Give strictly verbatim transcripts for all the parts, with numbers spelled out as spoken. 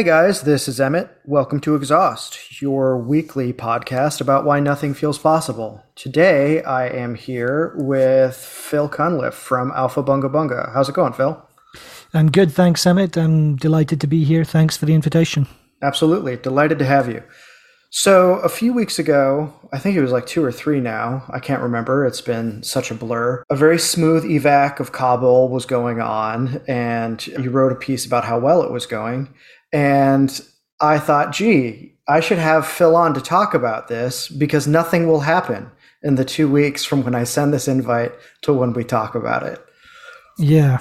Hey guys, this is Emmett. Welcome to Exhaust, your weekly podcast about why nothing feels possible. Today I am here with Phil Cunliffe from Alpha Bunga Bunga. How's it going, Phil? I'm good, thanks, Emmett. I'm delighted to be here. Thanks for the invitation. Absolutely. Delighted to have you. So a few weeks ago, I think it was like two or three now, I can't remember, it's been such a blur, a very smooth evac of Kabul was going on, and you wrote a piece about how well it was going. And I thought, gee, I should have Phil on to talk about this because nothing will happen in the two weeks from when I send this invite to when we talk about it. Yeah.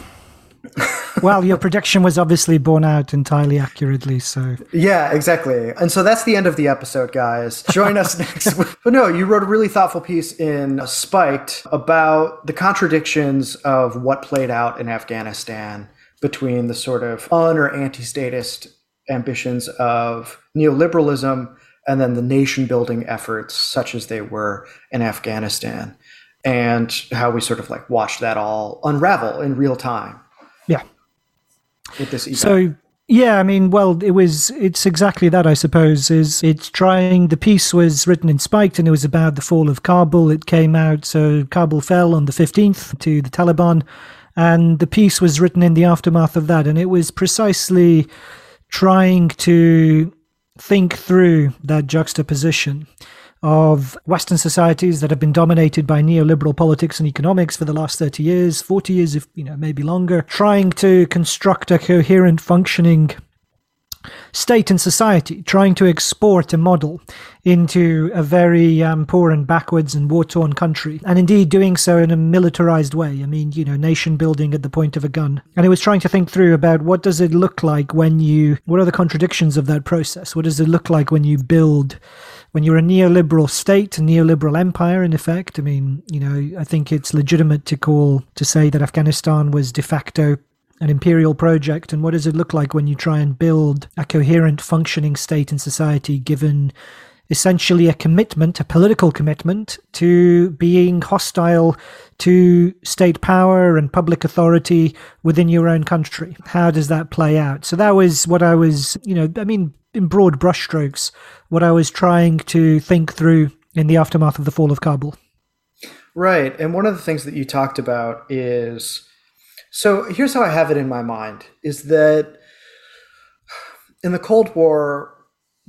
Well, your prediction was obviously borne out entirely accurately, so. Yeah, exactly. And so that's the end of the episode, guys. Join us next week. But no, you wrote a really thoughtful piece in Spiked about the contradictions of what played out in Afghanistan between the sort of un- or anti-statist ambitions of neoliberalism and then the nation-building efforts such as they were in Afghanistan, and how we sort of like watched that all unravel in real time. Yeah. With this event. So, yeah, I mean, well, it was, it's exactly that, I suppose, is it's trying, the piece was written in Spiked and it was about the fall of Kabul. It came out, so Kabul fell on the fifteenth to the Taliban, and the piece was written in the aftermath of that. And it was precisely trying to think through that juxtaposition of Western societies that have been dominated by neoliberal politics and economics for the last thirty years, forty years, if you know, maybe longer, trying to construct a coherent functioning state and society, trying to export a model into a very um, poor and backwards and war-torn country, and indeed doing so in a militarized way. I mean, you know, nation building at the point of a gun. And it was trying to think through about what does it look like when you, what are the contradictions of that process? What does it look like when you build, when you're a neoliberal state, a neoliberal empire in effect? I mean, you know, I think it's legitimate to call, to say that Afghanistan was de facto an imperial project, and what does it look like when you try and build a coherent functioning state and society given essentially a commitment, a political commitment to being hostile to state power and public authority within your own country? How does that play out? So that was what I was, you know, I mean, in broad brushstrokes, what I was trying to think through in the aftermath of the fall of Kabul. Right. And one of the things that you talked about is, so here's how I have it in my mind, is that in the Cold War,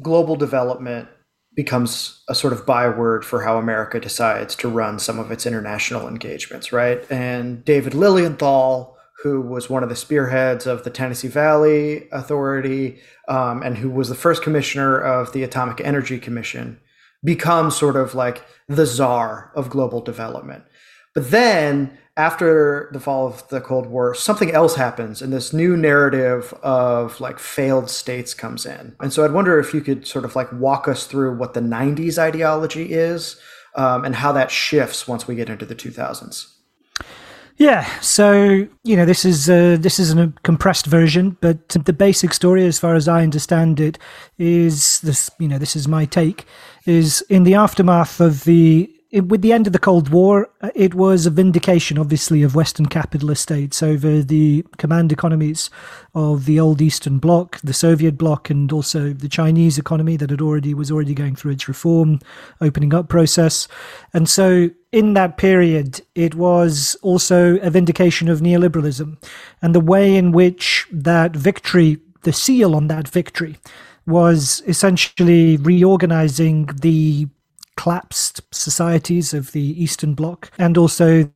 global development becomes a sort of byword for how America decides to run some of its international engagements, right? And David Lilienthal, who was one of the spearheads of the Tennessee Valley Authority, um, and who was the first commissioner of the Atomic Energy Commission, becomes sort of like the czar of global development. But then, after the fall of the Cold War, something else happens and this new narrative of like failed states comes in. And so I'd wonder if you could sort of like walk us through what the nineties ideology is um, and how that shifts once we get into the two thousands. Yeah. So, you know, this is a, this is a compressed version, but the basic story, as far as I understand it, is this, you know, this is my take, is in the aftermath of the It, with the end of the Cold War, it was a vindication, obviously, of Western capitalist states over the command economies of the old Eastern Bloc, the Soviet Bloc, and also the Chinese economy that had already was already going through its reform, opening up process. And so in that period, it was also a vindication of neoliberalism and the way in which that victory, the seal on that victory, was essentially reorganizing the collapsed societies of the Eastern Bloc and also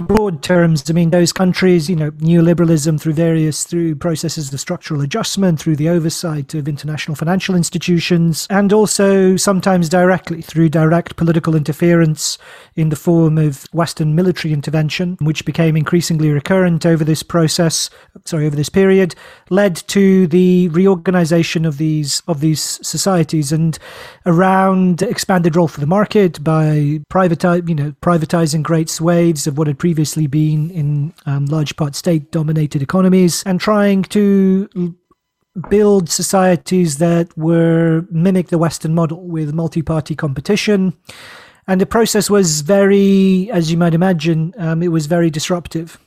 broad terms. I mean, those countries, you know, neoliberalism through various, through processes of structural adjustment, through the oversight of international financial institutions, and also sometimes directly through direct political interference in the form of Western military intervention, which became increasingly recurrent over this process, sorry, over this period, led to the reorganization of these, of these societies and around expanded role for the market by privati- you know, privatizing great swathes of what had previously previously been in um, large part state-dominated economies, and trying to l- build societies that were mimic the Western model with multi-party competition. And the process was very, as you might imagine, um, it was very disruptive.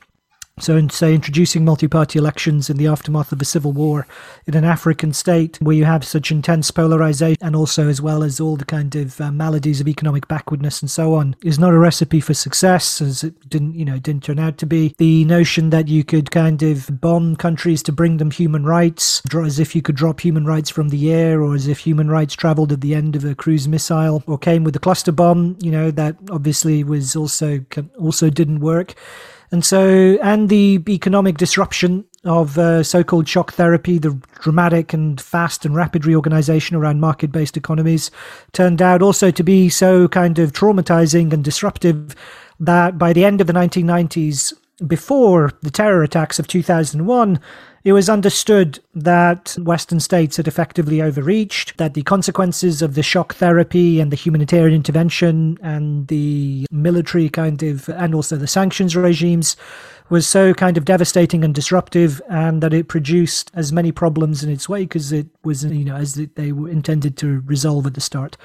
So in, say, introducing multi-party elections in the aftermath of a civil war in an African state where you have such intense polarization, and also as well as all the kind of uh, maladies of economic backwardness and so on, is not a recipe for success, as it didn't, you know, didn't turn out to be. The notion that you could kind of bomb countries to bring them human rights, as if you could drop human rights from the air, or as if human rights traveled at the end of a cruise missile, or came with a cluster bomb, you know, that obviously was also also didn't work. And so, and the economic disruption of uh, so-called shock therapy, the dramatic and fast and rapid reorganization around market-based economies, turned out also to be so kind of traumatizing and disruptive that by the end of the nineteen nineties, before the terror attacks of two thousand one, it was understood that Western states had effectively overreached, that the consequences of the shock therapy and the humanitarian intervention and the military kind of, and also the sanctions regimes, was so kind of devastating and disruptive, and that it produced as many problems in its wake as it was, you know, as they were intended to resolve at the start.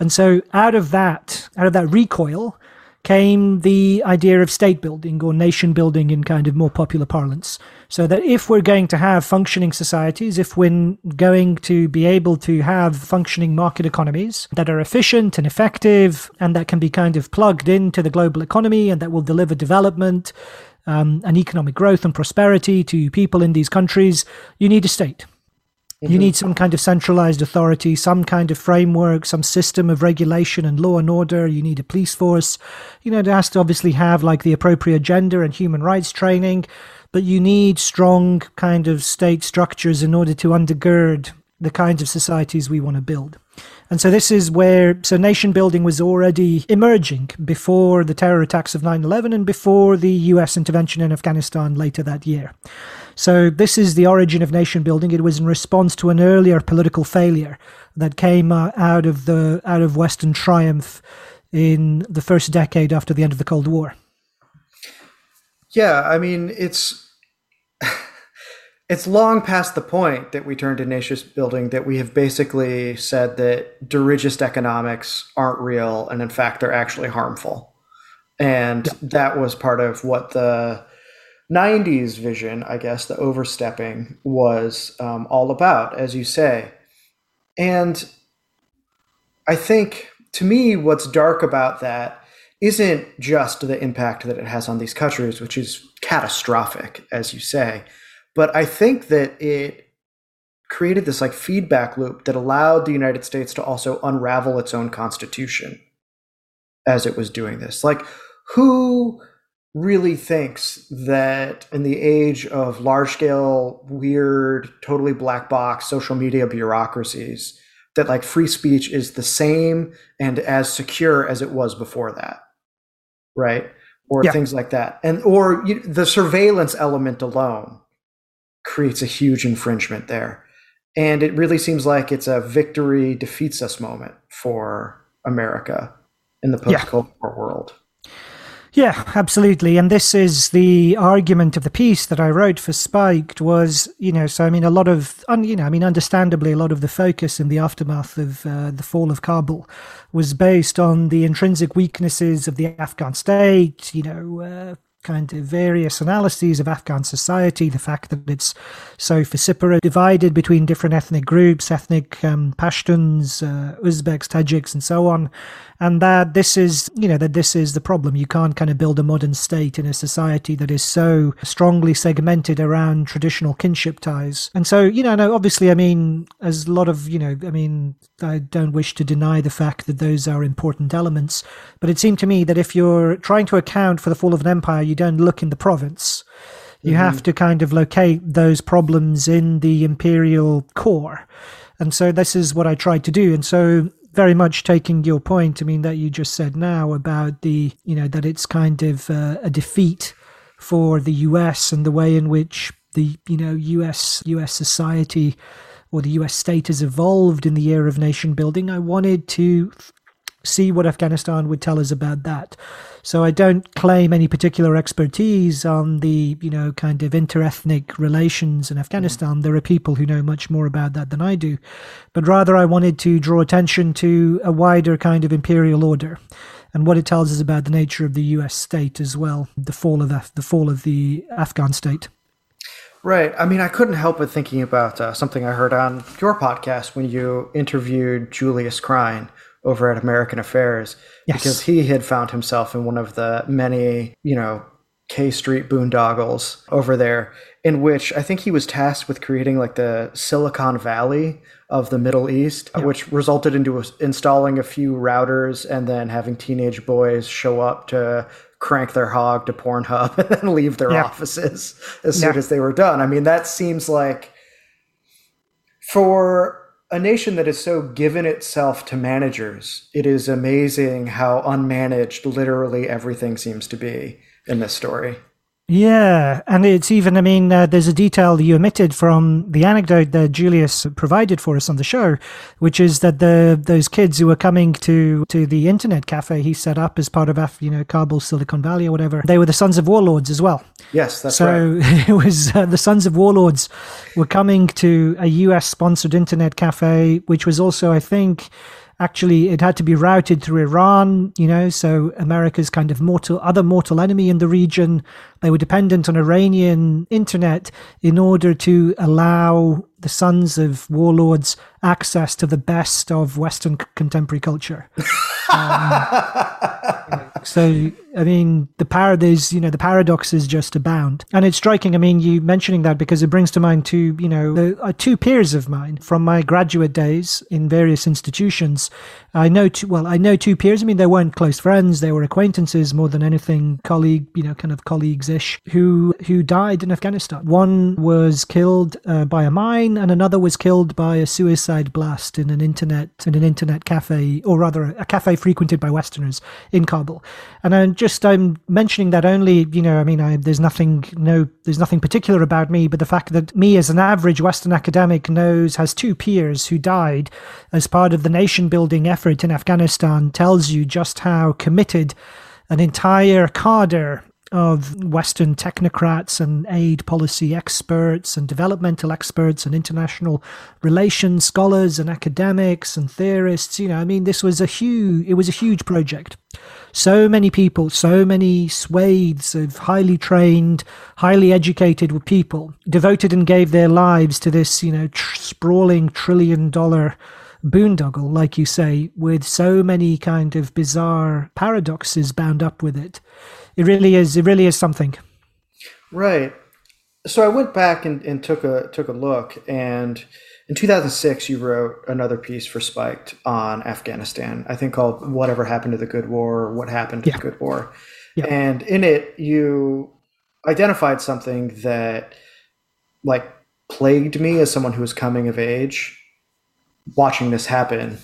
And so out of that, out of that recoil, came the idea of state building or nation building in kind of more popular parlance. So that if we're going to have functioning societies, if we're going to be able to have functioning market economies that are efficient and effective and that can be kind of plugged into the global economy and that will deliver development um, and economic growth and prosperity to people in these countries, you need a state. You need some kind of centralized authority, some kind of framework, some system of regulation and law and order. You need a police force. You know, it has to obviously have like the appropriate gender and human rights training, but you need strong kind of state structures in order to undergird the kinds of societies we want to build. And so this is where, so nation building was already emerging before the terror attacks of nine eleven and before the U S intervention in Afghanistan later that year. So this is the origin of nation building. It was in response to an earlier political failure that came uh, out of the out of Western triumph in the first decade after the end of the Cold War. Yeah, I mean, it's it's long past the point that we turn to nation building, that we have basically said that dirigist economics aren't real and in fact are actually harmful. And yeah. That was part of what the nineties vision, I guess, the overstepping was um, all about, as you say. And I think, to me, what's dark about that isn't just the impact that it has on these countries, which is catastrophic, as you say, but I think that it created this like feedback loop that allowed the United States to also unravel its own constitution as it was doing this. Like, who really thinks that in the age of large-scale, weird, totally black box social media bureaucracies, that like free speech is the same and as secure as it was before that, right? Or yeah. Things like that. And or you, the surveillance element alone creates a huge infringement there. And it really seems like it's a victory defeats us moment for America in the post-Cold War yeah. world. Yeah, absolutely. And this is the argument of the piece that I wrote for Spiked was, you know, so I mean, a lot of, you know, I mean, understandably, a lot of the focus in the aftermath of uh, the fall of Kabul was based on the intrinsic weaknesses of the Afghan state, you know, uh, kind of various analyses of Afghan society, the fact that it's so vociferous, divided between different ethnic groups, ethnic um, Pashtuns, uh, Uzbeks, Tajiks, and so on. And that this is, you know, that this is the problem. You can't kind of build a modern state in a society that is so strongly segmented around traditional kinship ties. And so, you know, no, obviously, I mean, as a lot of, you know, I mean, I don't wish to deny the fact that those are important elements, but it seemed to me that if you're trying to account for the fall of an empire, you don't look in the province. You mm-hmm. have to kind of locate those problems in the imperial core. And so this is what I tried to do. And so very much taking your point, I mean, that you just said now about the, you know, that it's kind of uh, a defeat for the U S and the way in which the, you know, U S U S society or the U S state has evolved in the era of nation building. I wanted to see what Afghanistan would tell us about that. So I don't claim any particular expertise on the, you know, kind of interethnic relations in Afghanistan. Mm. There are people who know much more about that than I do. But rather I wanted to draw attention to a wider kind of imperial order and what it tells us about the nature of the U S state as well, the fall of the, the, fall of the Afghan state. Right. I mean, I couldn't help but thinking about uh, something I heard on your podcast when you interviewed Julius Krein over at American Affairs, yes. because he had found himself in one of the many, you know, K Street boondoggles over there, in which I think he was tasked with creating like the Silicon Valley of the Middle East, yeah. which resulted into a, installing a few routers and then having teenage boys show up to crank their hog to Pornhub and then leave their yeah. offices as yeah. soon as they were done. I mean, that seems like for a nation that is so given itself to managers, it is amazing how unmanaged literally everything seems to be in this story. Yeah, and it's even, I mean, uh, there's a detail you omitted from the anecdote that Julius provided for us on the show, which is that the those kids who were coming to to the internet cafe he set up as part of, Af- you know, Kabul, Silicon Valley or whatever, they were the sons of warlords as well. Yes, that's so right. So it was uh, the sons of warlords were coming to a U S-sponsored internet cafe, which was also, I think, actually, it had to be routed through Iran, you know, so America's kind of mortal, other mortal enemy in the region. They were dependent on Iranian internet in order to allow the sons of warlords access to the best of Western contemporary culture. um, so, I mean, the par- there's, you know, the paradoxes just abound. And it's striking, I mean, you mentioning that because it brings to mind two, you know, the, uh, two peers of mine from my graduate days in various institutions. I know two, well, I know two peers. I mean, they weren't close friends. They were acquaintances more than anything, colleague, you know, kind of colleagues-ish, who, who died in Afghanistan. One was killed uh, by a mine and another was killed by a suicide blast in an internet, in an internet cafe, or rather a cafe frequented by Westerners in Kabul. And I Just I'm mentioning that only, you know, I mean, I, there's nothing, no, there's nothing particular about me, but the fact that me as an average Western academic knows, has two peers who died as part of the nation-building effort in Afghanistan tells you just how committed an entire cadre of Western technocrats and aid policy experts and developmental experts and international relations scholars and academics and theorists, you know, I mean, this was a huge, it was a huge project. So many people, so many swathes of highly trained, highly educated people devoted and gave their lives to this, you know, tr- sprawling trillion dollar boondoggle, like you say, with so many kind of bizarre paradoxes bound up with it. It really is, it really is something. Right. So I went back and, and took a took a look, and in two thousand six, you wrote another piece for Spiked on Afghanistan, I think called Whatever Happened to the Good War, or What Happened to yeah. the Good War. Yeah. And in it, you identified something that like plagued me as someone who was coming of age watching this happen,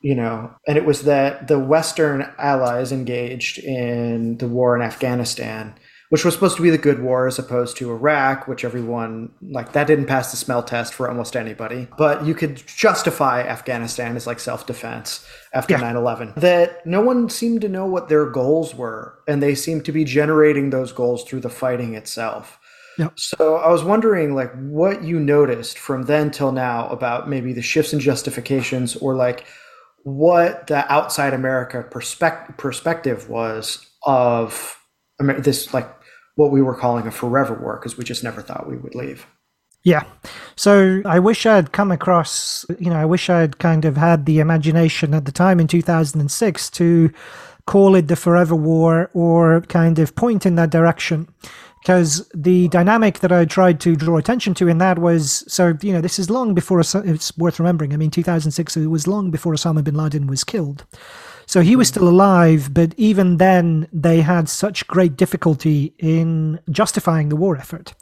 you know, and it was that the Western allies engaged in the war in Afghanistan, which was supposed to be the good war as opposed to Iraq, which everyone, like, that didn't pass the smell test for almost anybody. But you could justify Afghanistan as, like, self-defense after yeah. nine eleven. That no one seemed to know what their goals were, and they seemed to be generating those goals through the fighting itself. Yep. So I was wondering, like, what you noticed from then till now about maybe the shifts in justifications, or, like, what the outside America perspect- perspective was of I mean, this, like, what we were calling a forever war, because we just never thought we would leave. Yeah. So I wish I'd come across, you know, I wish I'd kind of had the imagination at the time in two thousand six to call it the forever war or kind of point in that direction. Because the dynamic that I tried to draw attention to in that was, so, you know, this is long before, it's worth remembering, I mean, two thousand six, it was long before Osama bin Laden was killed. So he was still alive, but even then they had such great difficulty in justifying the war effort.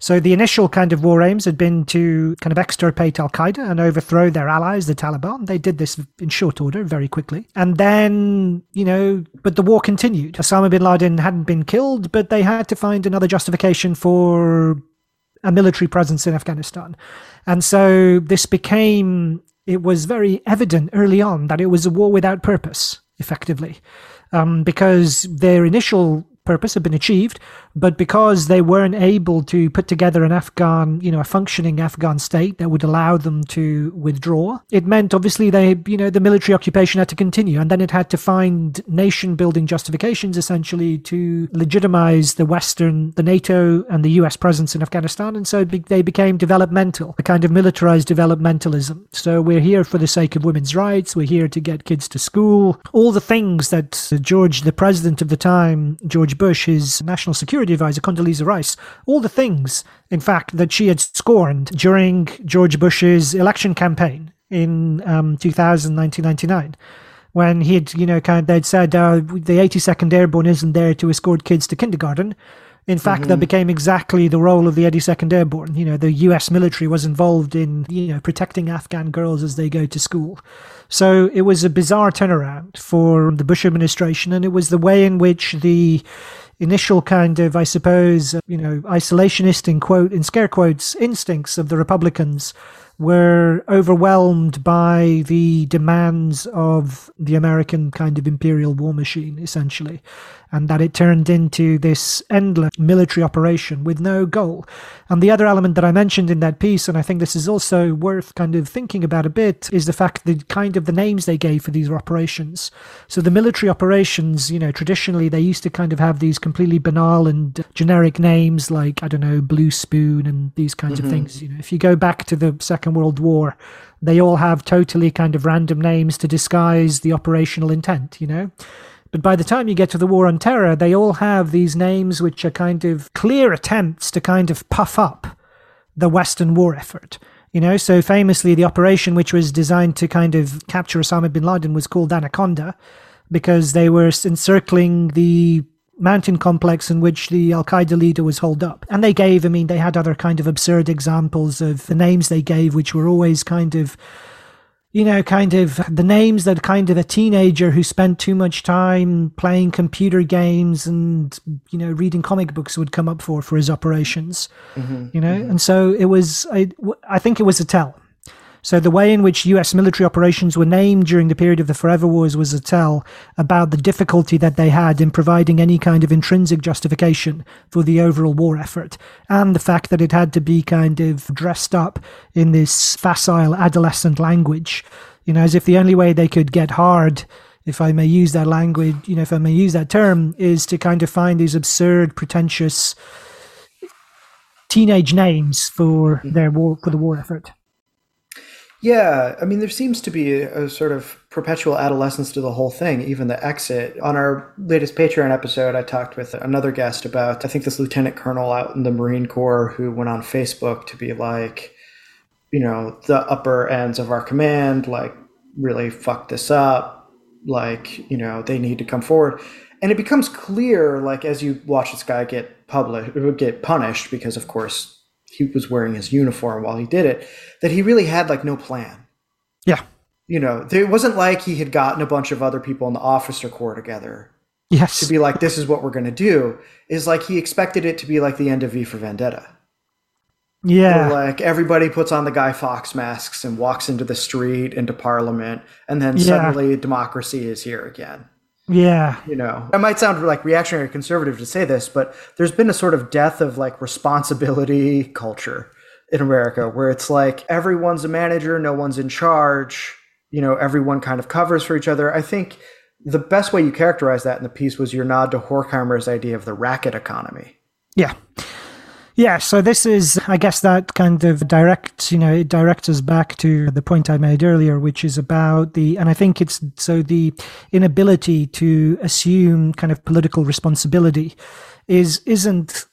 So the initial kind of war aims had been to kind of extirpate Al-Qaeda and overthrow their allies, the Taliban. They did this in short order, very quickly. And then, you know, but the war continued. Osama bin Laden hadn't been killed, but they had to find another justification for a military presence in Afghanistan. And so this became it was very evident early on that it was a war without purpose, effectively, um, because their initial purpose had been achieved, but because they weren't able to put together an Afghan, you know, a functioning Afghan state that would allow them to withdraw, it meant obviously they, you know, the military occupation had to continue, and then it had to find nation-building justifications essentially to legitimize the Western, the NATO and the U S presence in Afghanistan, and so be- they became developmental, a kind of militarized developmentalism. So we're here for the sake of women's rights, we're here to get kids to school, all the things that George, the president of the time, George Bush, his national security advisor, Condoleezza Rice, all the things, in fact, that she had scorned during George Bush's election campaign in um, two thousand, nineteen ninety-nine, when he had, you know, kind of, they'd said uh, the eighty-second Airborne isn't there to escort kids to kindergarten. In fact, mm-hmm. that became exactly the role of the eighty-second Airborne. You know, the U S military was involved in, you know, protecting Afghan girls as they go to school. So it was a bizarre turnaround for the Bush administration, and it was the way in which the initial kind of, I suppose, you know, isolationist in quote, in scare quotes, instincts of the Republicans were overwhelmed by the demands of the American kind of imperial war machine, essentially, and that it turned into this endless military operation with no goal. And the other element that I mentioned in that piece, and I think this is also worth kind of thinking about a bit, is the fact that kind of the names they gave for these operations. So the military operations, you know, traditionally they used to kind of have these completely banal and generic names like, I don't know, Blue Spoon and these kinds mm-hmm. of things. You know, if you go back to the Second World War, they all have totally kind of random names to disguise the operational intent, you know. But by the time you get to the War on Terror, they all have these names which are kind of clear attempts to kind of puff up the Western war effort, you know. So famously, the operation which was designed to kind of capture Osama bin Laden was called Anaconda, because they were encircling the mountain complex in which the Al-Qaeda leader was holed up. And they gave, I mean, they had other kind of absurd examples of the names they gave, which were always kind of, you know, kind of the names that kind of a teenager who spent too much time playing computer games and, you know, reading comic books would come up for, for his operations, mm-hmm, you know? Mm-hmm. And so it was, I, I think it was a tell. So the way in which U S military operations were named during the period of the Forever Wars was a tell about the difficulty that they had in providing any kind of intrinsic justification for the overall war effort, and the fact that it had to be kind of dressed up in this facile adolescent language, you know, as if the only way they could get hard, if I may use that language, you know, if I may use that term, is to kind of find these absurd, pretentious teenage names for their war, for the war effort. Yeah, I mean, there seems to be a, a sort of perpetual adolescence to the whole thing, even the exit. On our latest Patreon episode, I talked with another guest about, I think, this lieutenant colonel out in the Marine Corps who went on Facebook to be like, you know, the upper ends of our command, like, really fucked this up, like, you know, they need to come forward. And it becomes clear, like, as you watch this guy get published, get punished, because, of course, he was wearing his uniform while he did it, that he really had like no plan. Yeah. You know, it wasn't like he had gotten a bunch of other people in the officer corps together. Yes. To be like, this is what we're going to do. Is like, he expected it to be like the end of V for Vendetta. Yeah. Or like everybody puts on the Guy Fawkes masks and walks into the street, into parliament. And then yeah. suddenly democracy is here again. Yeah. You know, it might sound like reactionary or conservative to say this, but there's been a sort of death of like responsibility culture in America where it's like everyone's a manager, no one's in charge, you know, everyone kind of covers for each other. I think the best way you characterize that in the piece was your nod to Horkheimer's idea of the racket economy. Yeah. Yeah, so this is, I guess, that kind of direct, you know, it directs us back to the point I made earlier, which is about the, and I think it's, so the inability to assume kind of political responsibility is, isn't,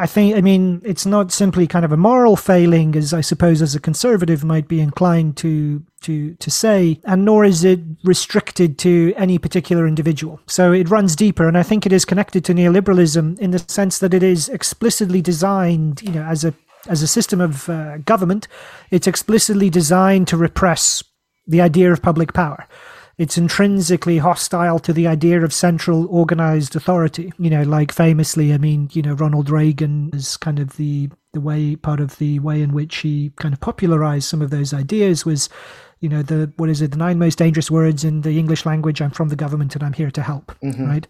I think, I mean, it's not simply kind of a moral failing, as I suppose as a conservative might be inclined to to to say, and nor is it restricted to any particular individual. So it runs deeper, and I think it is connected to neoliberalism in the sense that it is explicitly designed, you know, as a as a system of uh, government, it's explicitly designed to repress the idea of public power. It's intrinsically hostile to the idea of central organized authority. You know, like famously, I mean, you know, Ronald Reagan is kind of the, the way, part of the way in which he kind of popularized some of those ideas was, you know, the, what is it, the nine most dangerous words in the English language, I'm from the government and I'm here to help, mm-hmm. right?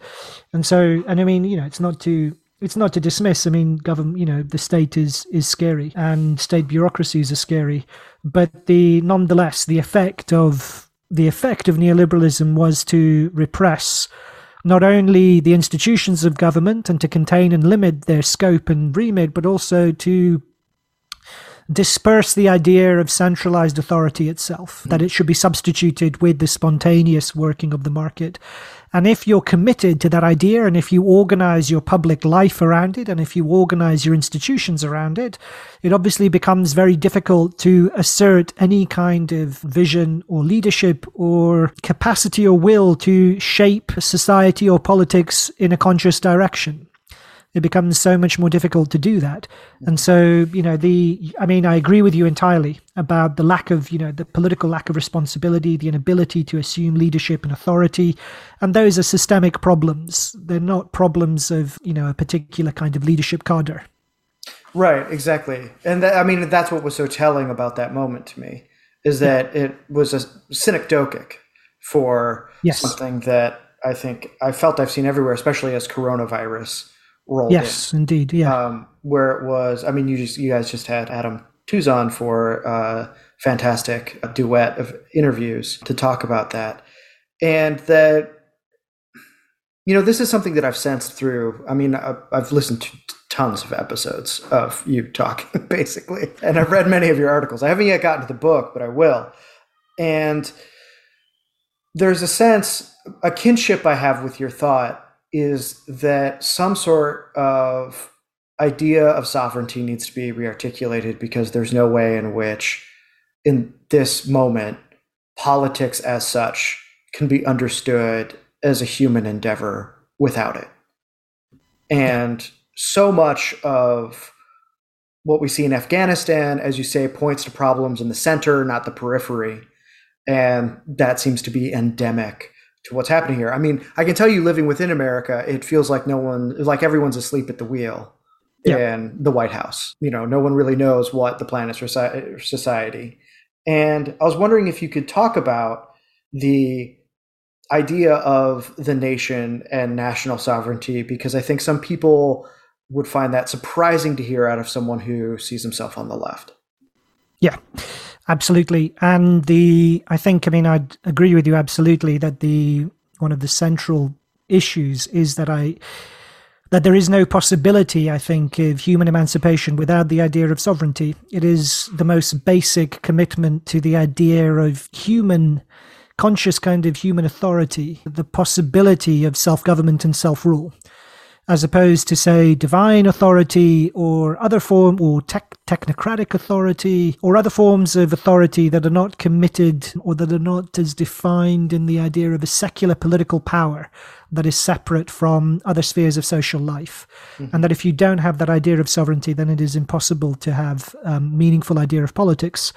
And so, and I mean, you know, it's not to, it's not to dismiss, I mean, government, you know, the state is is scary and state bureaucracies are scary, but the, nonetheless, the effect of, the effect of neoliberalism was to repress not only the institutions of government and to contain and limit their scope and remit, but also to disperse the idea of centralized authority itself, mm. that it should be substituted with the spontaneous working of the market. And if you're committed to that idea, and if you organize your public life around it, and if you organize your institutions around it, it obviously becomes very difficult to assert any kind of vision or leadership or capacity or will to shape society or politics in a conscious direction. It becomes so much more difficult to do that. And so, you know, the, I mean, I agree with you entirely about the lack of, you know, the political lack of responsibility, the inability to assume leadership and authority. And those are systemic problems. They're not problems of, you know, a particular kind of leadership cadre. Right, exactly. And that, I mean, that's what was so telling about that moment to me, is that it was a synecdochic for yes. something that I think I felt I've seen everywhere, especially as coronavirus rolled yes, in. Indeed, yeah. Um, where it was, I mean, you just, you guys just had Adam Tuzan for a fantastic duet of interviews to talk about that. And that, you know, this is something that I've sensed through, I mean, I, I've listened to tons of episodes of you talking, basically. And I've read many of your articles. I haven't yet gotten to the book, but I will. And there's a sense, a kinship I have with your thought, is that some sort of idea of sovereignty needs to be rearticulated, because there's no way in which, in this moment, politics as such can be understood as a human endeavor without it. And so much of what we see in Afghanistan, as you say, points to problems in the center, not the periphery. And that seems to be endemic to what's happening here. I mean, I can tell you, living within America, it feels like no one, like everyone's asleep at the wheel yep. in the White House. You know, no one really knows what the plan is for society. And I was wondering if you could talk about the idea of the nation and national sovereignty, because I think some people would find that surprising to hear out of someone who sees himself on the left. Yeah. Absolutely. And the, I think, I mean, I'd agree with you absolutely that the, one of the central issues is that I, that there is no possibility, I think, of human emancipation without the idea of sovereignty. It is the most basic commitment to the idea of human, conscious kind of human authority, the possibility of self-government and self-rule, as opposed to, say, divine authority or other form, or tech, technocratic authority, or other forms of authority that are not committed or that are not as defined in the idea of a secular political power that is separate from other spheres of social life. Mm-hmm. And that if you don't have that idea of sovereignty, then it is impossible to have a um, meaningful idea of politics.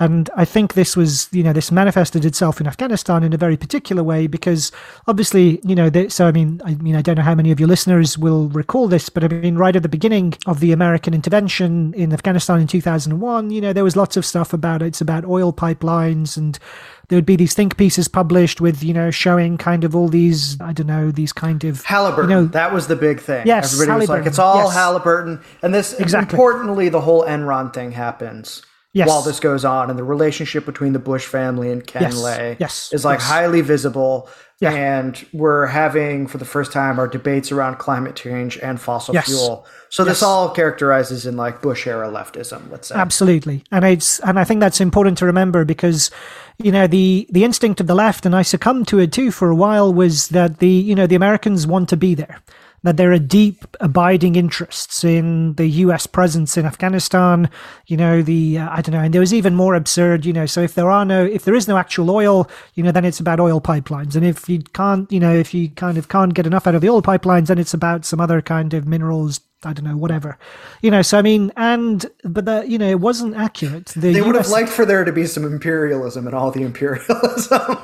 And I think this was, you know, this manifested itself in Afghanistan in a very particular way, because obviously, you know, they, so I mean, I mean, I don't know how many of your listeners will recall this, but I mean, right at the beginning of the American intervention in Afghanistan in two thousand one, you know, there was lots of stuff about, it's about oil pipelines, and there would be these think pieces published with, you know, showing kind of all these, I don't know, these kind of... Halliburton, you know, that was the big thing. Yes, everybody was like, it's all yes. Halliburton. And this, exactly. importantly, the whole Enron thing happens. Yes. While this goes on, and the relationship between the Bush family and Ken yes. Lay yes. is like yes. highly visible. Yeah. And we're having, for the first time, our debates around climate change and fossil yes. fuel. So yes. this all characterizes in like Bush era leftism, let's say. Absolutely. And it's, and I think that's important to remember, because, you know, the, the instinct of the left, and I succumbed to it too for a while, was that the, you know, the Americans want to be there, that there are deep abiding interests in the U S presence in Afghanistan, you know, the, uh, I don't know, and there was even more absurd, you know, so if there are no, if there is no actual oil, you know, then it's about oil pipelines. And if you can't, you know, if you kind of can't get enough out of the oil pipelines, then it's about some other kind of minerals, I don't know, whatever, you know, so I mean, and, but that, you know, it wasn't accurate. The they would U S have liked for there to be some imperialism and all the imperialism.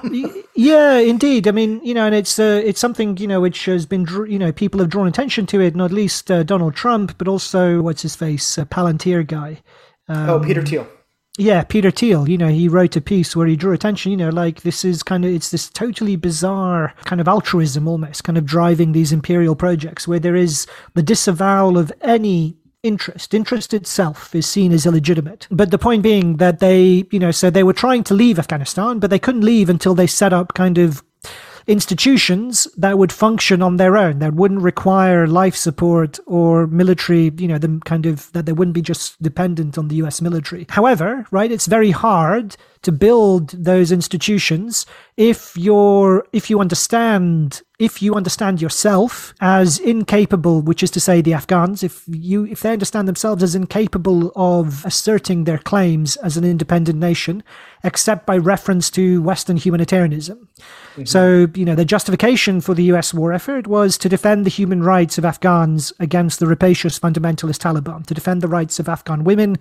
Yeah, indeed. I mean, you know, and it's, uh, it's something, you know, which has been, you know, people have drawn attention to it, not least uh, Donald Trump, but also, what's his face, uh, Palantir guy. Um, oh, Peter Thiel. Yeah, Peter Thiel, you know, he wrote a piece where he drew attention, you know, like this is kind of, it's this totally bizarre kind of altruism almost, kind of driving these imperial projects where there is the disavowal of any interest. Interest itself is seen as illegitimate. But the point being that they, you know, so they were trying to leave Afghanistan, but they couldn't leave until they set up kind of institutions that would function on their own, that wouldn't require life support or military, you know, the kind of, that they wouldn't be just dependent on the U S military. However, right, it's very hard to build those institutions if you're, if you understand, if you understand yourself as incapable, which is to say the Afghans, if you, if they understand themselves as incapable of asserting their claims as an independent nation, except by reference to Western humanitarianism. Mm-hmm. So, you know, the justification for the U S war effort was to defend the human rights of Afghans against the rapacious fundamentalist Taliban, to defend the rights of Afghan women,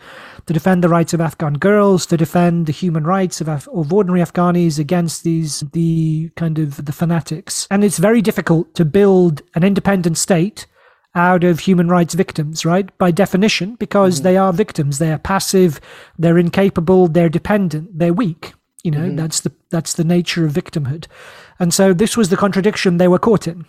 to defend the rights of Afghan girls, to defend the human rights rights of, Af- of ordinary Afghanis against these, the kind of the fanatics. And it's very difficult to build an independent state out of human rights victims, right? By definition, because mm-hmm. they are victims, they are passive, they're incapable, they're dependent, they're weak. You know, mm-hmm. that's the, that's the nature of victimhood. And so this was the contradiction they were caught in,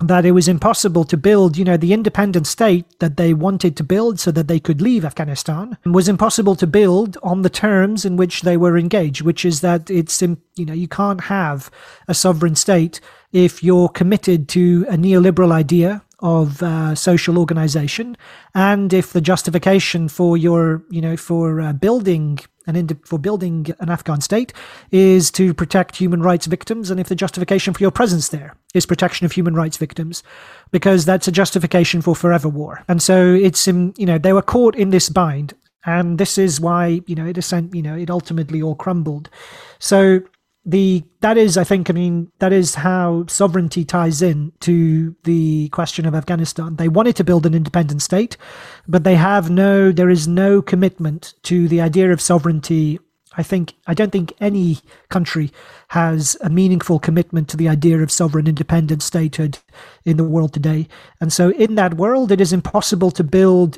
that it was impossible to build, you know, the independent state that they wanted to build so that they could leave Afghanistan, was impossible to build on the terms in which they were engaged, which is that it's, you know, you can't have a sovereign state if you're committed to a neoliberal idea of uh, social organization, and if the justification for your, you know, for uh, building and in, for building an Afghan state is to protect human rights victims, and if the justification for your presence there is protection of human rights victims, because that's a justification for forever war. And so it's, in, you know, they were caught in this bind, and this is why, you know, it, you know, it ultimately all crumbled. So the, that is, I think, I mean, that is how sovereignty ties in to the question of Afghanistan. They wanted to build an independent state, but they have no, there is no commitment to the idea of sovereignty. I think, I don't think any country has a meaningful commitment to the idea of sovereign independent statehood in the world today. And so in that world, it is impossible to build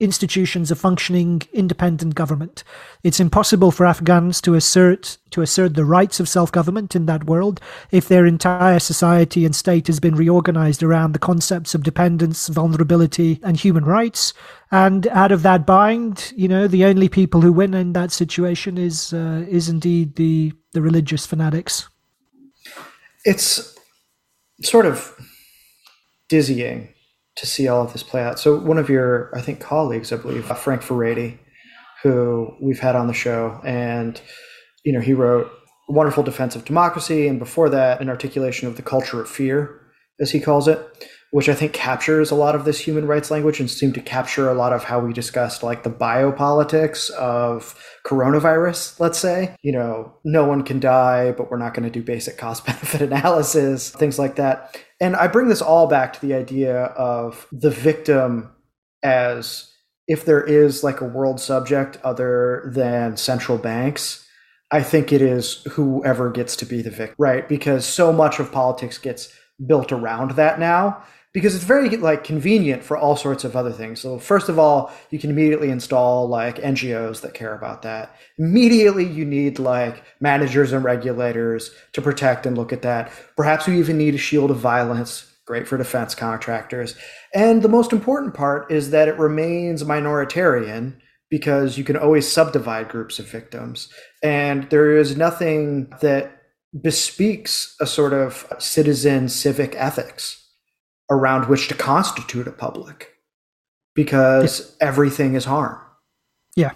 institutions of functioning independent government. It's impossible for Afghans to assert to assert the rights of self-government in that world if their entire society and state has been reorganized around the concepts of dependence, vulnerability, and human rights. And out of that bind, you know, the only people who win in that situation is uh, is indeed the the religious fanatics. It's sort of dizzying to see all of this play out. So one of your, I think, colleagues, I believe, Frank Ferretti, who we've had on the show, and, you know, he wrote a wonderful defense of democracy, and before that, an articulation of the culture of fear, as he calls it, which I think captures a lot of this human rights language and seemed to capture a lot of how we discussed, like, the biopolitics of coronavirus, let's say. You know, no one can die, but we're not going to do basic cost-benefit analysis, things like that. And I bring this all back to the idea of the victim as, if there is like a world subject other than central banks, I think it is whoever gets to be the victim, right? Because so much of politics gets built around that now, because it's very like convenient for all sorts of other things. So first of all, you can immediately install like N G Os that care about that. Immediately you need like managers and regulators to protect and look at that. Perhaps we even need a shield of violence, great for defense contractors. And the most important part is that it remains minoritarian, because you can always subdivide groups of victims. And there is nothing that bespeaks a sort of citizen civic ethics around which to constitute a public, because yeah. everything is harm. Yeah,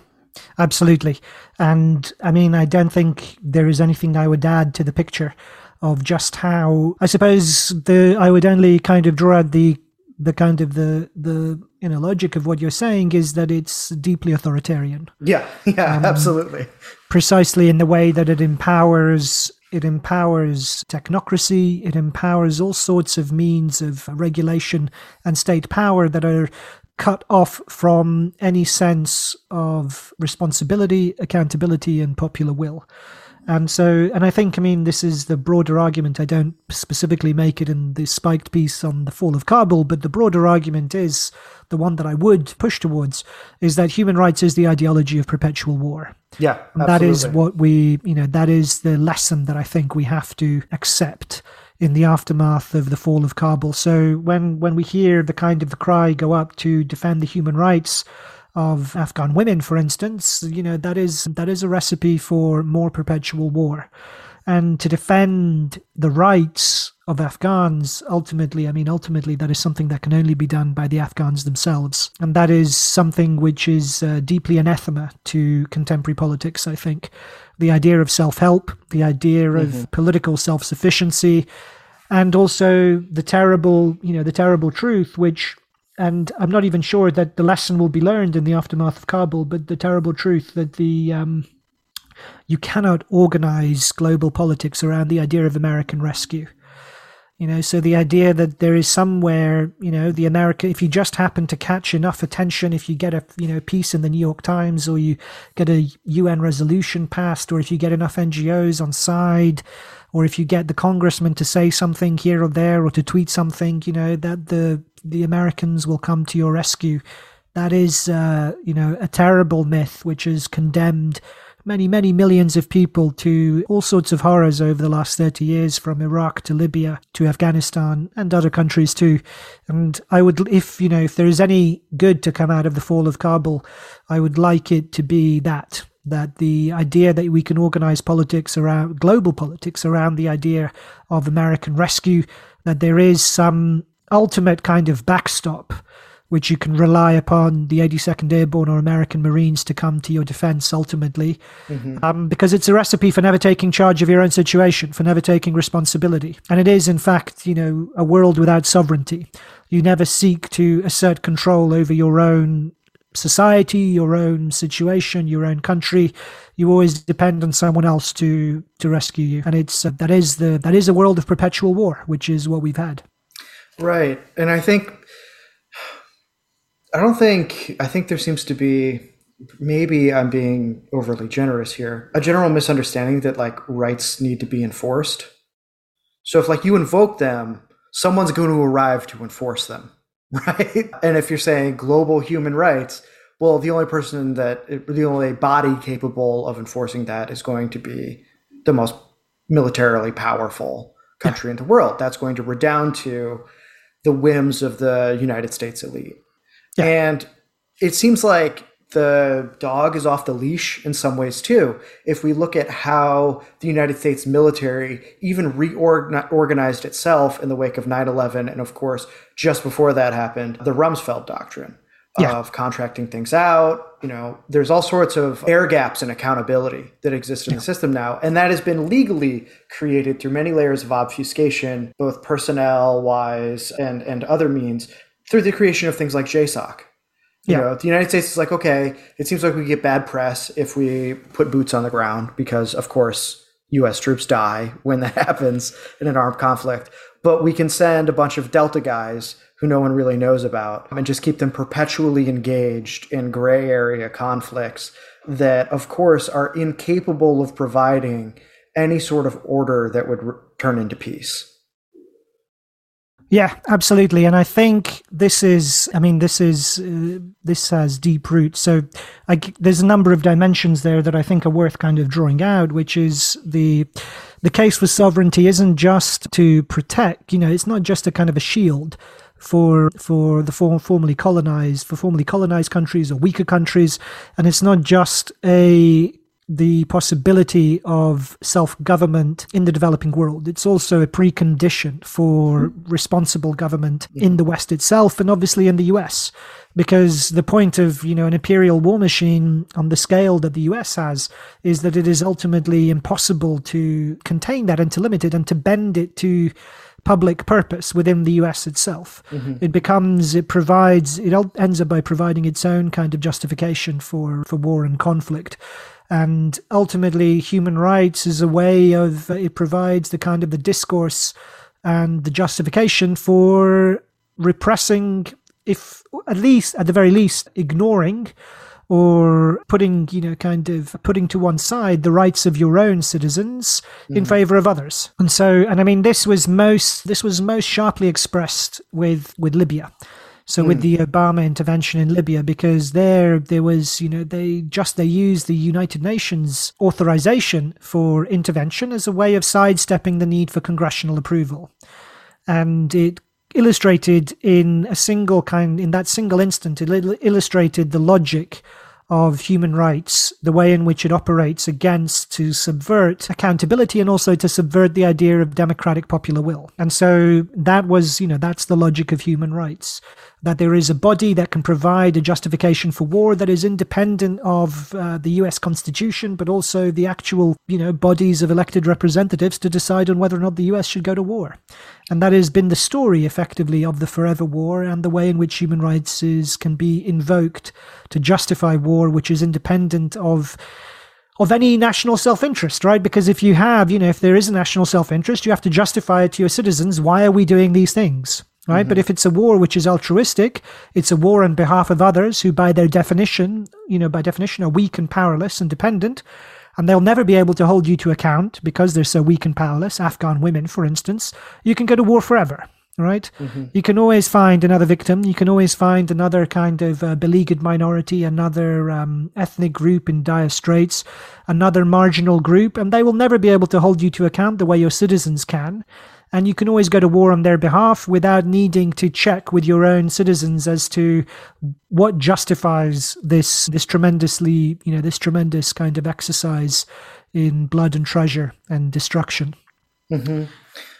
absolutely. And I mean, I don't think there is anything I would add to the picture of just how, I suppose the, I would only kind of draw out the, the kind of the, the, you know, logic of what you're saying is that it's deeply authoritarian. Yeah, yeah, um, absolutely. Precisely in the way that it empowers It empowers technocracy, it empowers all sorts of means of regulation and state power that are cut off from any sense of responsibility, accountability, and popular will. And so, and I think, I mean, this is the broader argument. I don't specifically make it in the Spiked piece on the fall of Kabul, but the broader argument is, the one that I would push towards, is that human rights is the ideology of perpetual war. Yeah, absolutely. And that is what we, you know, that is the lesson that I think we have to accept in the aftermath of the fall of Kabul. So when, when we hear the kind of the cry go up to defend the human rights of Afghan women, for instance, you know, that is, that is a recipe for more perpetual war. And to defend the rights of Afghans, ultimately, I mean, ultimately, that is something that can only be done by the Afghans themselves. And that is something which is uh, deeply anathema to contemporary politics, I think. The idea of self-help, the idea mm-hmm. of political self-sufficiency, and also the terrible, you know, the terrible truth, which... And I'm not even sure that the lesson will be learned in the aftermath of Kabul, but the terrible truth that the um, you cannot organize global politics around the idea of American rescue. You know, so the idea that there is somewhere, you know, the America, if you just happen to catch enough attention, if you get a, you know, piece in the New York Times, or you get a U N resolution passed, or if you get enough N G Os on side, or if you get the congressman to say something here or there, or to tweet something, you know, that the the Americans will come to your rescue. That is, uh, you know, a terrible myth which has condemned many, many millions of people to all sorts of horrors over the last thirty years, from Iraq to Libya to Afghanistan and other countries too. And I would, if, you know, if there is any good to come out of the fall of Kabul, I would like it to be that, that the idea that we can organize politics around, global politics around the idea of American rescue, that there is some ultimate kind of backstop which you can rely upon the eighty-second Airborne or American Marines to come to your defense ultimately, mm-hmm. um, because it's a recipe for never taking charge of your own situation, for never taking responsibility. And it is, in fact, you know, a world without sovereignty. You never seek to assert control over your own society, your own situation, your own country. You always depend on someone else to to rescue you. And it's uh, that is the that is a world of perpetual war, which is what we've had. Right. And I think, I don't think, I think there seems to be, maybe I'm being overly generous here, a general misunderstanding that like rights need to be enforced. So if like you invoke them, someone's going to arrive to enforce them, right? And if you're saying global human rights, well, the only person that, the only body capable of enforcing that is going to be the most militarily powerful country in the world. That's going to redound to the whims of the United States elite. Yeah. And it seems like the dog is off the leash in some ways too. If we look at how the United States military even reorganized itself in the wake of nine eleven, and of course, just before that happened, the Rumsfeld Doctrine yeah. of contracting things out. You know, there's all sorts of air gaps in accountability that exist in yeah. the system now. And that has been legally created through many layers of obfuscation, both personnel-wise and, and other means, through the creation of things like J SOC. You yeah. know, the United States is like, okay, it seems like we get bad press if we put boots on the ground because, of course, U S troops die when that happens in an armed conflict. But we can send a bunch of Delta guys who no one really knows about and just keep them perpetually engaged in gray area conflicts that, of course, are incapable of providing any sort of order that would re- turn into peace. Yeah, absolutely. And I think this is, I mean, this is, uh, this has deep roots. So I, there's a number of dimensions there that I think are worth kind of drawing out, which is the, the case for sovereignty isn't just to protect, you know, it's not just a kind of a shield for, for the for, formerly colonized, for formerly colonized countries or weaker countries. And it's not just a, the possibility of self-government in the developing world. It's also a precondition for responsible government in the West itself, and obviously in the U S, because the point of, you know, an imperial war machine on the scale that the U S has is that it is ultimately impossible to contain that and to limit it and to bend it to public purpose within the U S itself. Mm-hmm. It becomes, it provides, it ends up by providing its own kind of justification for, for war and conflict. And ultimately, human rights is a way of, it provides the kind of the discourse and the justification for repressing, if at least, at the very least, ignoring or putting, you know, kind of putting to one side the rights of your own citizens mm. in favor of others. And so, and I mean, this was most, this was most sharply expressed with, with Libya. So mm. with the Obama intervention in Libya, because there there was, you know, they just they used the United Nations authorization for intervention as a way of sidestepping the need for congressional approval. And it illustrated in a single kind, in that single instant, it illustrated the logic of human rights, the way in which it operates against, to subvert accountability and also to subvert the idea of democratic popular will. And so that was, you know, that's the logic of human rights, that there is a body that can provide a justification for war that is independent of uh, the U S Constitution, but also the actual, you know, bodies of elected representatives to decide on whether or not the U S should go to war. And that has been the story, effectively, of the forever war and the way in which human rights is, can be invoked to justify war, which is independent of of any national self-interest, right? Because if you have, you know, if there is a national self-interest, you have to justify it to your citizens. Why are we doing these things, right? Mm-hmm. But if it's a war which is altruistic, it's a war on behalf of others who, by their definition, you know, by definition, are weak and powerless and dependent. And they'll never be able to hold you to account because they're so weak and powerless. Afghan women, for instance, you can go to war forever. Right? Mm-hmm. You can always find another victim. You can always find another kind of uh, beleaguered minority, another um, ethnic group in dire straits, another marginal group, and they will never be able to hold you to account the way your citizens can. And you can always go to war on their behalf without needing to check with your own citizens as to what justifies this this tremendously, you know, this tremendous kind of exercise in blood and treasure and destruction. Mm-hmm.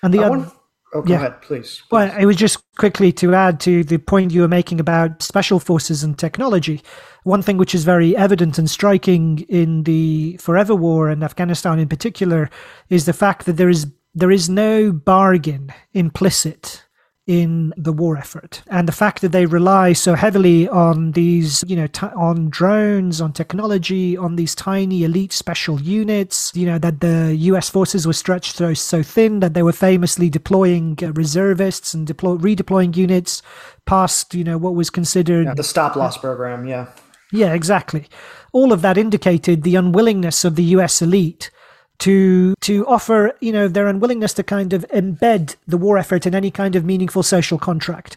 And the I other. Want- Oh, go yeah. ahead, please, please. Well, it was just quickly to add to the point you were making about special forces and technology. One thing which is very evident and striking in the Forever War and Afghanistan in particular is the fact that there is there is no bargain implicit in the war effort. And the fact that they rely so heavily on these, you know, t- on drones, on technology, on these tiny elite special units, you know, that the U S forces were stretched so, so thin that they were famously deploying uh, reservists and deploy- redeploying units past, you know, what was considered... Yeah, the stop-loss uh, program, yeah. Yeah, exactly. All of that indicated the unwillingness of the U S elite to to offer, you know, their unwillingness to kind of embed the war effort in any kind of meaningful social contract,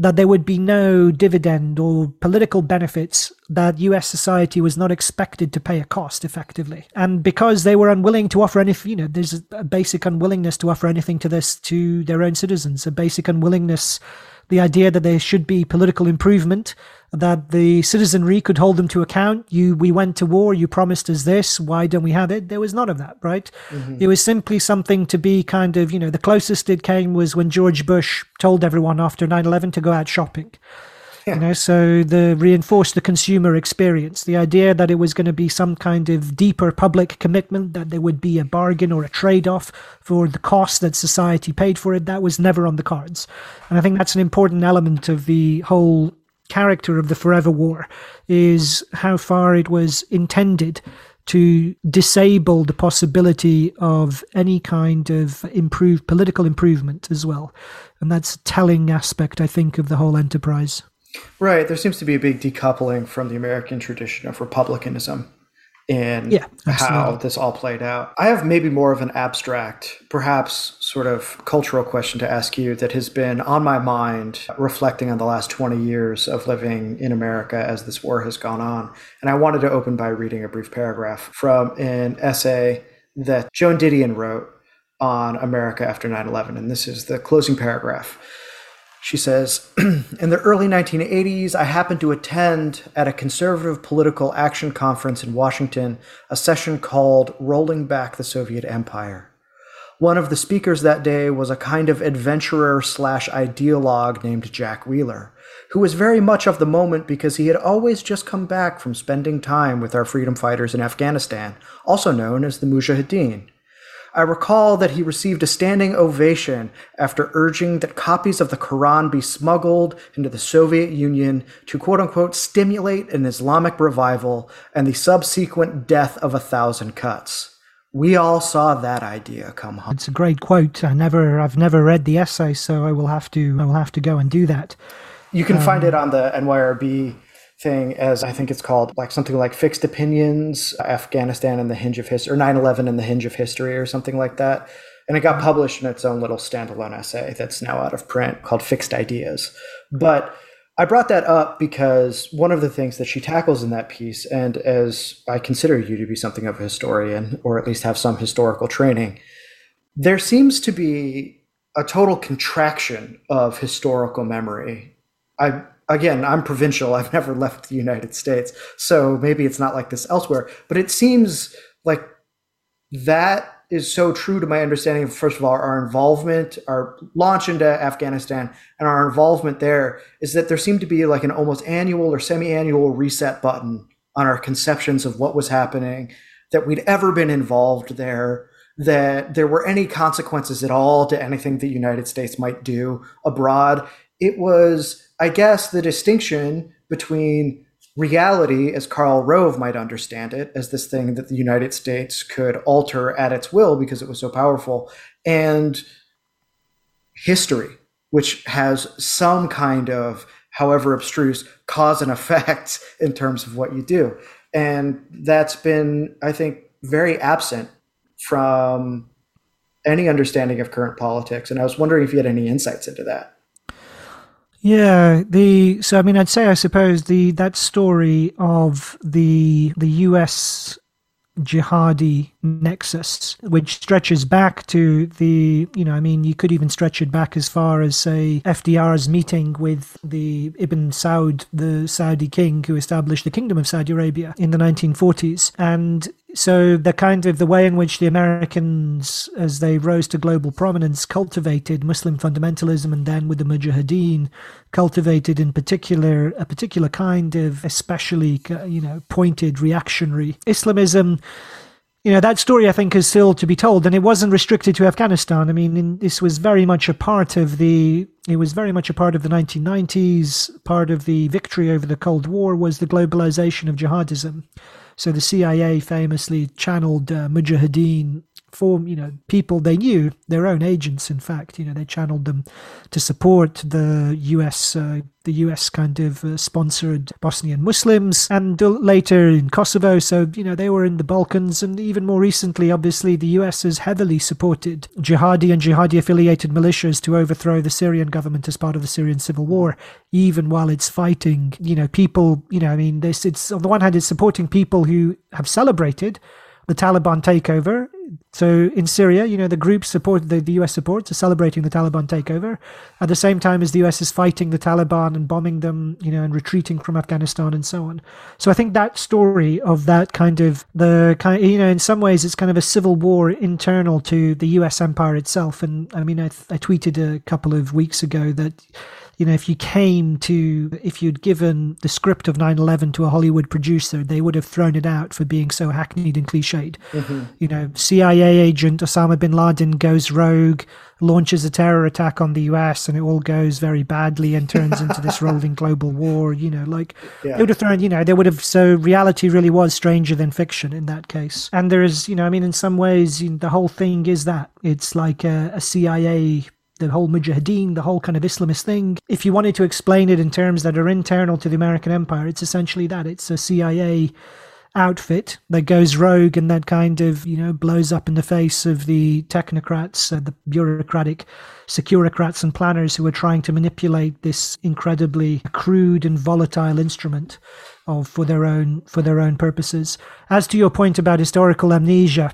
that there would be no dividend or political benefits, that U S society was not expected to pay a cost effectively. And because they were unwilling to offer anything, you know, there's a basic unwillingness to offer anything to this, to their own citizens, a basic unwillingness, the idea that there should be political improvement, that the citizenry could hold them to account. You, we went to war, you promised us this, why don't we have it? There was none of that, right? Mm-hmm. It was simply something to be kind of, you know, the closest it came was when George Bush told everyone after nine eleven to go out shopping. Yeah. You know, so the reinforced the consumer experience, the idea that it was going to be some kind of deeper public commitment, that there would be a bargain or a trade-off for the cost that society paid for it, that was never on the cards. And I think that's an important element of the whole character of the Forever War, is how far it was intended to disable the possibility of any kind of improved political improvement as well. And that's a telling aspect, I think, of the whole enterprise. Right. There seems to be a big decoupling from the American tradition of republicanism in yeah, how this all played out. I have maybe more of an abstract, perhaps sort of cultural question to ask you that has been on my mind reflecting on the last twenty years of living in America as this war has gone on. And I wanted to open by reading a brief paragraph from an essay that Joan Didion wrote on America after nine eleven. And this is the closing paragraph. She says, in the early nineteen eighties, I happened to attend at a conservative political action conference in Washington, a session called Rolling Back the Soviet Empire. One of the speakers that day was a kind of adventurer slash ideologue named Jack Wheeler, who was very much of the moment because he had always just come back from spending time with our freedom fighters in Afghanistan, also known as the Mujahideen. I recall that he received a standing ovation after urging that copies of the Quran be smuggled into the Soviet Union to quote-unquote stimulate an Islamic revival and the subsequent death of a thousand cuts. We all saw that idea come home. It's a great quote. I never, I've never read the essay, so I will have to, I will have to go and do that. You can um, find it on the N Y R B thing as, I think it's called, like something like Fixed Opinions, Afghanistan and the Hinge of History, or nine eleven and the Hinge of History, or something like that. And it got published in its own little standalone essay that's now out of print called Fixed Ideas. But I brought that up because one of the things that she tackles in that piece, and as I consider you to be something of a historian, or at least have some historical training, there seems to be a total contraction of historical memory. I, again, I'm provincial. I've never left the United States, so maybe it's not like this elsewhere. But it seems like that is so true to my understanding of, first of all, our involvement, our launch into Afghanistan and our involvement there, is that there seemed to be like an almost annual or semi-annual reset button on our conceptions of what was happening, that we'd ever been involved there, that there were any consequences at all to anything the United States might do abroad. It was, I guess, the distinction between reality, as Karl Rove might understand it, as this thing that the United States could alter at its will because it was so powerful, and history, which has some kind of, however abstruse, cause and effect in terms of what you do. And that's been, I think, very absent from any understanding of current politics. And I was wondering if you had any insights into that. Yeah, the so I mean I'd say I suppose the that story of the the U S jihadi nexus, which stretches back to the, you know, I mean, you could even stretch it back as far as, say, F D R's meeting with the Ibn Saud, the Saudi king who established the Kingdom of Saudi Arabia in the nineteen forties. And so the kind of the way in which the Americans, as they rose to global prominence, cultivated Muslim fundamentalism, and then with the Mujahideen, cultivated in particular a particular kind of especially, you know, pointed reactionary Islamism. You know, that story, I think, is still to be told, and it wasn't restricted to Afghanistan. I mean, in, this was very much a part of the, it was very much a part of the nineteen nineties. Part of the victory over the Cold War was the globalization of jihadism. So the C I A famously channeled uh, Mujahideen for, you know, people they knew, their own agents, in fact, you know, they channeled them to support the U S, uh, the U S kind of uh, sponsored Bosnian Muslims, and later in Kosovo. So, you know, they were in the Balkans, and even more recently, obviously, the U S has heavily supported jihadi and jihadi-affiliated militias to overthrow the Syrian government as part of the Syrian civil war, even while it's fighting, you know, people, you know, I mean, this, it's on the one hand, it's supporting people who have celebrated the Taliban takeover. So in Syria, you know, the groups support, the, the U S supports, are celebrating the Taliban takeover at the same time as the U S is fighting the Taliban and bombing them, you know, and retreating from Afghanistan and so on. So I think that story of that kind of the kind, you know, in some ways it's kind of a civil war internal to the U S empire itself. And I mean, I, I tweeted a couple of weeks ago that, you know, if you came to, if you'd given the script of nine eleven to a Hollywood producer, they would have thrown it out for being so hackneyed and cliched. Mm-hmm. You know, C I A agent Osama bin Laden goes rogue, launches a terror attack on the U S, and it all goes very badly and turns into this rolling global war, you know, like, yeah. They would have thrown, you know, they would have, so reality really was stranger than fiction in that case. And there is, you know, I mean, in some ways, you know, the whole thing is that it's like a, a C I A, the whole Mujahideen, the whole kind of Islamist thing. If you wanted to explain it in terms that are internal to the American empire, it's essentially that. It's a C I A outfit that goes rogue and that kind of, you know, blows up in the face of the technocrats, uh, the bureaucratic securocrats and planners who are trying to manipulate this incredibly crude and volatile instrument of for their own for their own purposes. As to your point about historical amnesia,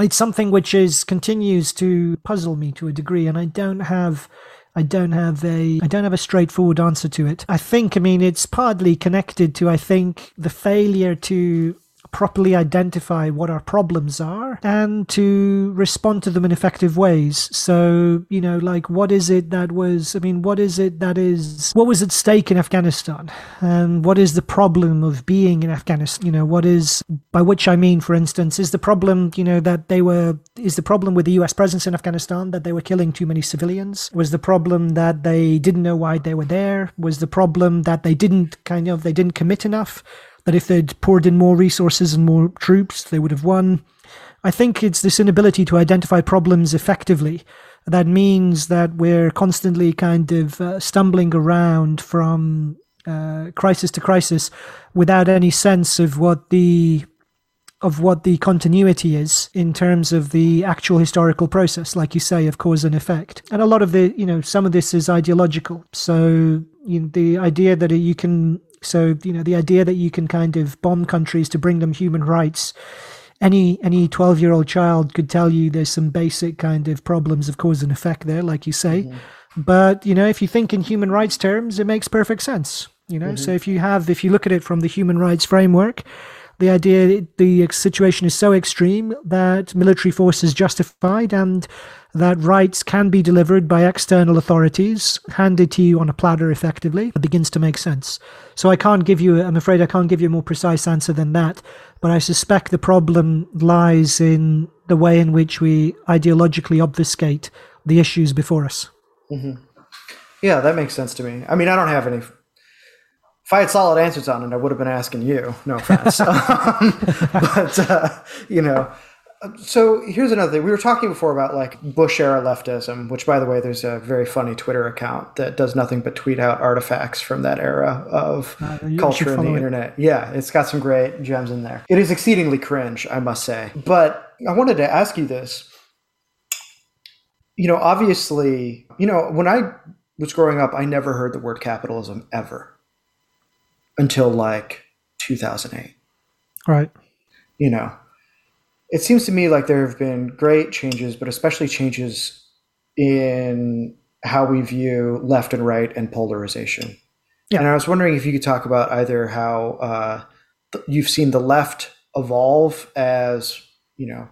it's something which is continues to puzzle me to a degree, and I don't have, I don't have a, I don't have a straightforward answer to it. I think, I mean, it's partly connected to, I think, the failure to properly identify what our problems are and to respond to them in effective ways. So, you know, like, what is it that was, I mean, what is it that is, what was at stake in Afghanistan? And what is the problem of being in Afghanistan? You know, what is, by which I mean, for instance, is the problem, you know, that they were, is the problem with the U S presence in Afghanistan that they were killing too many civilians? Was the problem that they didn't know why they were there? Was the problem that they didn't kind of, they didn't commit enough? That if they'd poured in more resources and more troops, they would have won. I think it's this inability to identify problems effectively that means that we're constantly kind of uh, stumbling around from uh, crisis to crisis without any sense of what the of what the continuity is in terms of the actual historical process, like you say, of cause and effect. And a lot of the, you know, some of this is ideological. So you know, the idea that you can, so, you know, the idea that you can kind of bomb countries to bring them human rights, any any twelve-year-old child could tell you there's some basic kind of problems of cause and effect there, like you say. Mm-hmm. But, you know, if you think in human rights terms, it makes perfect sense, you know? Mm-hmm. So if you have, if you look at it from the human rights framework, the idea, the situation is so extreme that military force is justified and that rights can be delivered by external authorities, handed to you on a platter effectively, it begins to make sense. So I can't give you, I'm afraid I can't give you a more precise answer than that, but I suspect the problem lies in the way in which we ideologically obfuscate the issues before us. Mm-hmm. Yeah, that makes sense to me. I mean, I don't have any... If I had solid answers on it, I would have been asking you. No offense. um, but, uh, you know, so here's another thing. We were talking before about like Bush era leftism, which, by the way, there's a very funny Twitter account that does nothing but tweet out artifacts from that era of uh, culture and the internet. It. Yeah, it's got some great gems in there. It is exceedingly cringe, I must say. But I wanted to ask you this. You know, obviously, you know, when I was growing up, I never heard the word capitalism ever. Until like two thousand eight. Right. You know, it seems to me like there have been great changes, but especially changes in how we view left and right and polarization. Yeah. And I was wondering if you could talk about either how uh, th- you've seen the left evolve as, you know,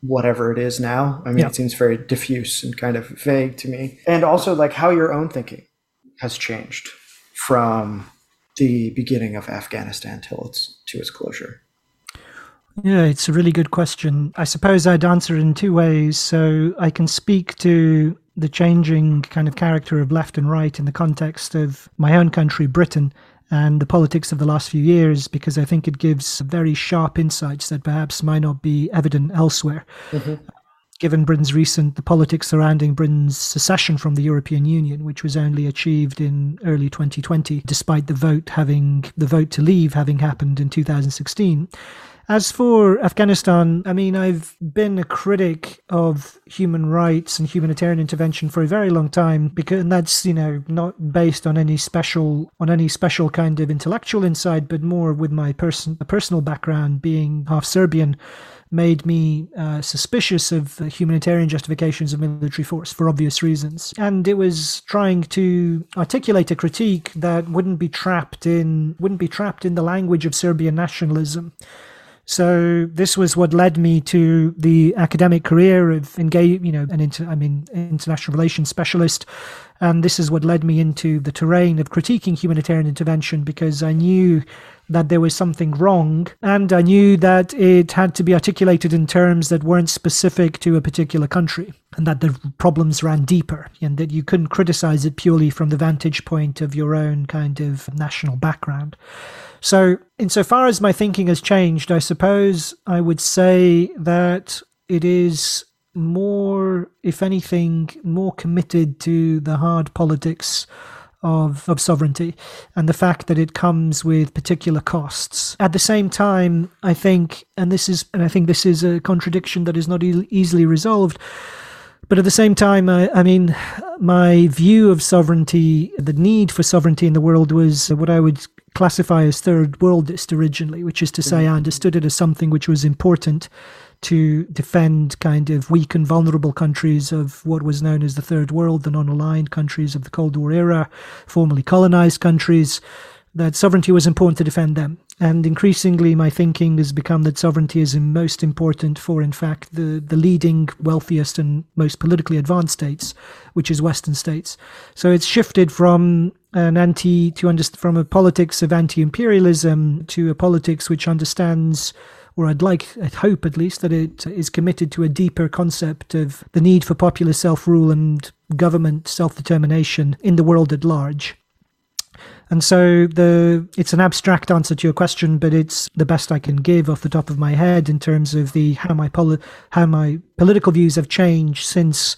whatever it is now. I mean, yeah. It seems very diffuse and kind of vague to me. And also like how your own thinking has changed from the beginning of Afghanistan till its to its closure? Yeah, it's a really good question. I suppose I'd answer it in two ways. So I can speak to the changing kind of character of left and right in the context of my own country, Britain, and the politics of the last few years, because I think it gives very sharp insights that perhaps might not be evident elsewhere. Mm-hmm. Given Britain's recent, the politics surrounding Britain's secession from the European Union, which was only achieved in early twenty twenty, despite the vote having the vote to leave having happened in two thousand sixteen. As for Afghanistan, I mean, I've been a critic of human rights and humanitarian intervention for a very long time, because and that's, you know, not based on any special on any special kind of intellectual insight, but more with my person a personal background being half Serbian. Made me uh, suspicious of humanitarian justifications of military force for obvious reasons. And it was trying to articulate a critique that wouldn't be trapped in wouldn't be trapped in the language of Serbian nationalism. So this was what led me to the academic career of engage, you know, an inter, I mean, international relations specialist. And this is what led me into the terrain of critiquing humanitarian intervention, because I knew that there was something wrong. And I knew that it had to be articulated in terms that weren't specific to a particular country, and that the problems ran deeper, and that you couldn't criticize it purely from the vantage point of your own kind of national background. So insofar as my thinking has changed, I suppose I would say that it is more, if anything, more committed to the hard politics of, of sovereignty and the fact that it comes with particular costs. At the same time, I think, and this is, and I think this is a contradiction that is not e- easily resolved. But at the same time, I, I mean, my view of sovereignty, the need for sovereignty in the world was what I would classify as third worldist originally, which is to say I understood it as something which was important to defend kind of weak and vulnerable countries of what was known as the third world, the non-aligned countries of the Cold War era, formerly colonized countries, that sovereignty was important to defend them. And increasingly, my thinking has become that sovereignty is most important for, in fact, the, the leading, wealthiest and most politically advanced states, which is Western states. So it's shifted from an anti to under, from a politics of anti-imperialism to a politics which understands, or I'd like, I'd hope at least, that it is committed to a deeper concept of the need for popular self-rule and government self-determination in the world at large. And so the it's an abstract answer to your question, but it's the best I can give off the top of my head in terms of the how my poli- how my political views have changed since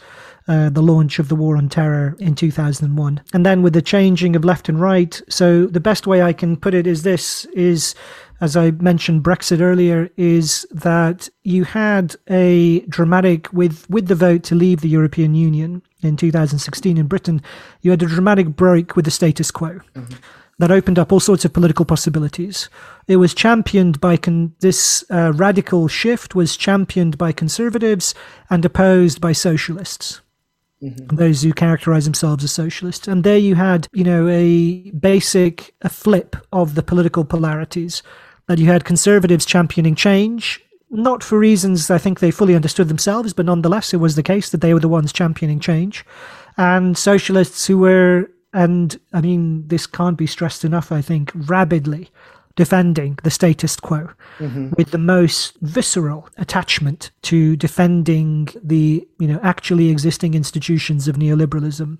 uh, the launch of the War on Terror in two thousand one. And then with the changing of left and right, so the best way I can put it is this, is, as I mentioned Brexit earlier, is that you had a dramatic, with, with the vote to leave the European Union in two thousand sixteen in Britain, you had a dramatic break with the status quo. Mm-hmm. That opened up all sorts of political possibilities. It was championed by, con this uh, radical shift was championed by conservatives and opposed by socialists, mm-hmm. those who characterize themselves as socialists. And there you had, you know, a basic a flip of the political polarities, that you had conservatives championing change, not for reasons I think they fully understood themselves, but nonetheless, it was the case that they were the ones championing change, and socialists who were, and I mean, this can't be stressed enough, I think, rabidly defending the status quo, mm-hmm. with the most visceral attachment to defending the, you know, actually existing institutions of neoliberalism.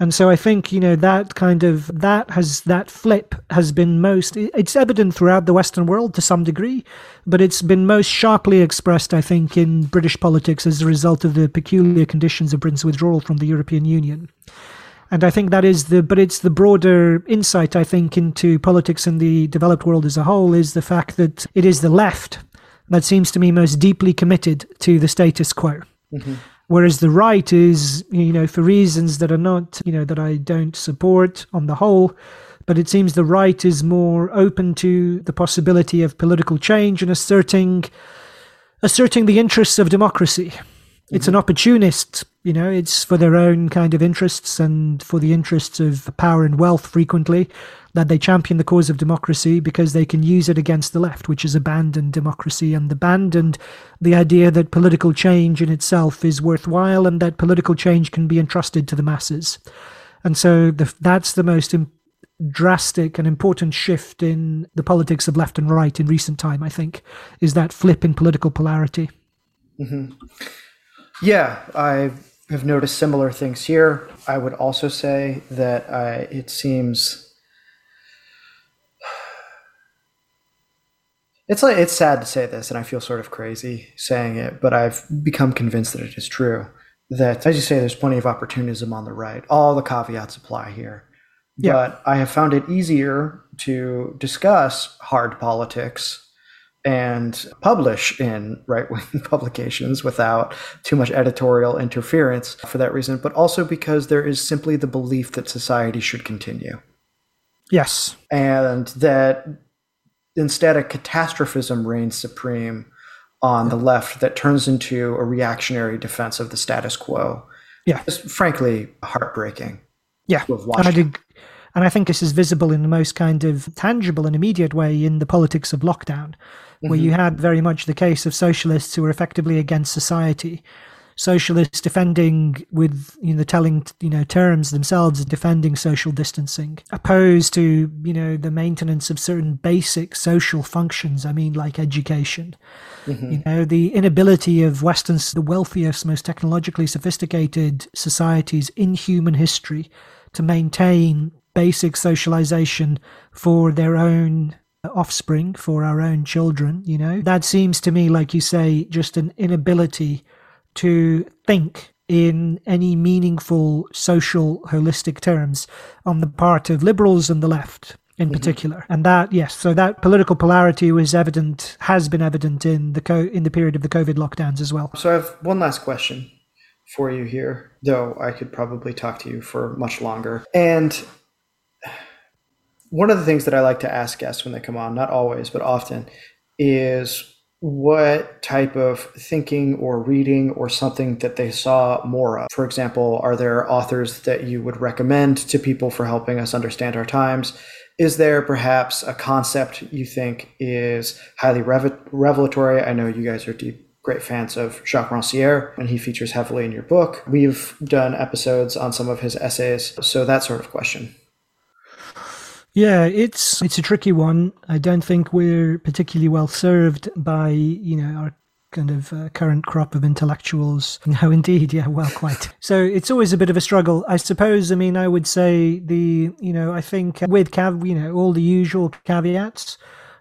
And so I think, you know, that kind of, that has, that flip has been most, it's evident throughout the Western world to some degree, but it's been most sharply expressed, I think, in British politics as a result of the peculiar conditions of Britain's withdrawal from the European Union. And I think that is the, but it's the broader insight, I think, into politics in the developed world as a whole, is the fact that it is the left that seems to me most deeply committed to the status quo. Mm-hmm. Whereas the right is, you know, for reasons that are not, you know, that I don't support on the whole, but it seems the right is more open to the possibility of political change and asserting, asserting the interests of democracy. It's an opportunist, you know, it's for their own kind of interests and for the interests of power and wealth frequently, that they champion the cause of democracy because they can use it against the left, which has abandoned democracy and abandoned the idea that political change in itself is worthwhile and that political change can be entrusted to the masses. And so the, that's the most important, drastic and important shift in the politics of left and right in recent time, I think, is that flip in political polarity. Mm-hmm. Yeah, I have noticed similar things here. I would also say that I, it seems, it's like, it's sad to say this, and I feel sort of crazy saying it, but I've become convinced that it is true. That, as you say, there's plenty of opportunism on the right. All the caveats apply here. Yeah. But I have found it easier to discuss hard politics and publish in right-wing publications without too much editorial interference for that reason, but also because there is simply the belief that society should continue. Yes. And that instead a catastrophism reigns supreme on the left that turns into a reactionary defense of the status quo. Yeah. It's frankly heartbreaking. Yeah. To have watched it. And I think this is visible in the most kind of tangible and immediate way in the politics of lockdown, mm-hmm. where you had very much the case of socialists who were effectively against society, socialists defending with, you know, telling, you know, terms themselves, defending social distancing, opposed to, you know, the maintenance of certain basic social functions. I mean, like education, mm-hmm. you know, the inability of Western's, the wealthiest, most technologically sophisticated societies in human history to maintain basic socialization for their own offspring, for our own children, you know. That seems to me, like you say, just an inability to think in any meaningful social holistic terms on the part of liberals and the left in mm-hmm. particular. And that, yes, so that political polarity was evident, has been evident in the co in the period of the COVID lockdowns as well. So I have one last question for you here, though I could probably talk to you for much longer. And one of the things that I like to ask guests when they come on, not always, but often, is what type of thinking or reading or something that they saw more of. For example, are there authors that you would recommend to people for helping us understand our times? Is there perhaps a concept you think is highly rev revelatory? I know you guys are deep, great fans of Jacques Rancière, and he features heavily in your book. We've done episodes on some of his essays, so that sort of question. Yeah, it's it's a tricky one. I don't think we're particularly well served by, you know, our kind of uh, current crop of intellectuals. No, indeed. Yeah, well, quite. So it's always a bit of a struggle, I suppose. I mean, I would say the, you know, I think with, cav you know, all the usual caveats,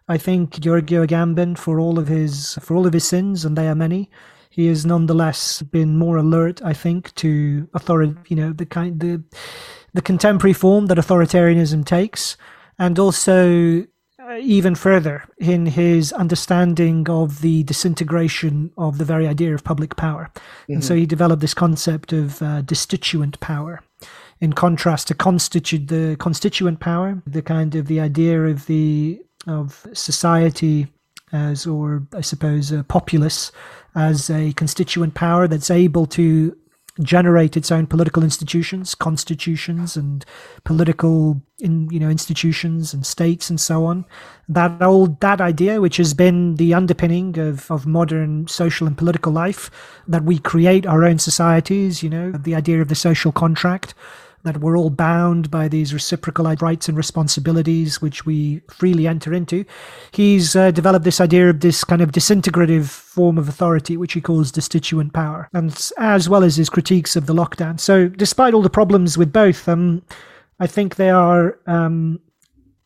I think Giorgio Agamben, for all of his, for all of his sins, and they are many, he has nonetheless been more alert, I think, to authority, you know, the kind the the contemporary form that authoritarianism takes, and also uh, even further in his understanding of the disintegration of the very idea of public power. Mm-hmm. And so he developed this concept of uh, destituent power, in contrast to constitute the constituent power, the kind of the idea of the of society as, or I suppose a populace as a constituent power that's able to generate its own political institutions, constitutions and political in, you know, institutions and states and so on. That old, that idea, which has been the underpinning of, of modern social and political life, that we create our own societies, you know, the idea of the social contract, that we're all bound by these reciprocal rights and responsibilities which we freely enter into. He's uh, developed this idea of this kind of disintegrative form of authority, which he calls destituent power, and as well as his critiques of the lockdown. So despite all the problems with both, um, I think they are um,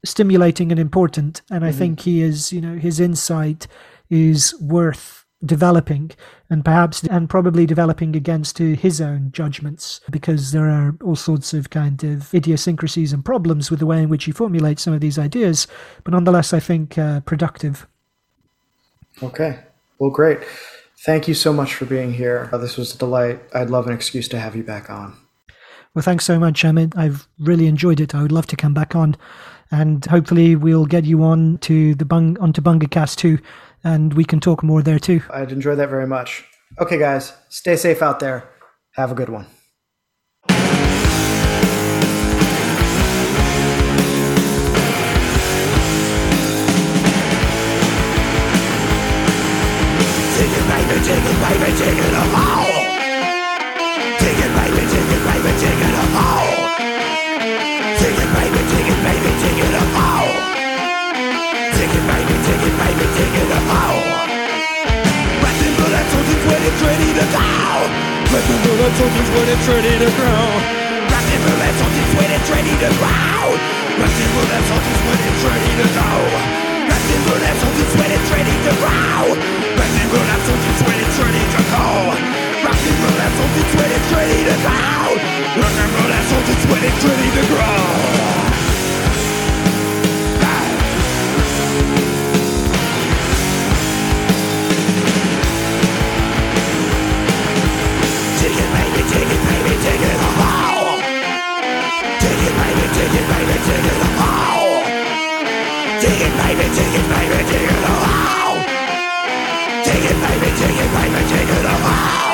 stimulating and important. And mm-hmm. I think he is, you know, his insight is worth developing, and perhaps and probably developing against his own judgments, because there are all sorts of kind of idiosyncrasies and problems with the way in which he formulates some of these ideas, but nonetheless I think uh, productive. Okay, well, great, thank you so much for being here. Uh, this was a delight. I'd love an excuse to have you back on. Well, thanks so much, Amit. I've really enjoyed it. I would love to come back on, and hopefully we'll get you on to the bung onto BungaCast too, and we can talk more there too. I'd enjoy that very much. Okay, guys, stay safe out there. Have a good one. Take it, baby, take it, baby, take it all. Take it, baby, take it, baby, take it all. Take it, baby, take it, baby, take it all. Take it, baby, take it, baby, take it all. Wrecking bullets, holding when it's ready to go. Wrecking bullets, holding when it's ready to grow. Wrecking bullets, holding when it's ready to grow. Wrecking bullets, holding when it's ready to go. Wrecking bullets, holding when it's ready to grow. Wrecking bullets, holding when it's ready to go. Wrecking bullets, holding when it's ready to go. Wrecking bullets, holding when it's ready to grow. Take it, baby, take it, baby, take it all. Take it, baby, take it, baby, take it all. Take it, baby, take it, baby, take it all. Take it, baby, take it, baby, take it all.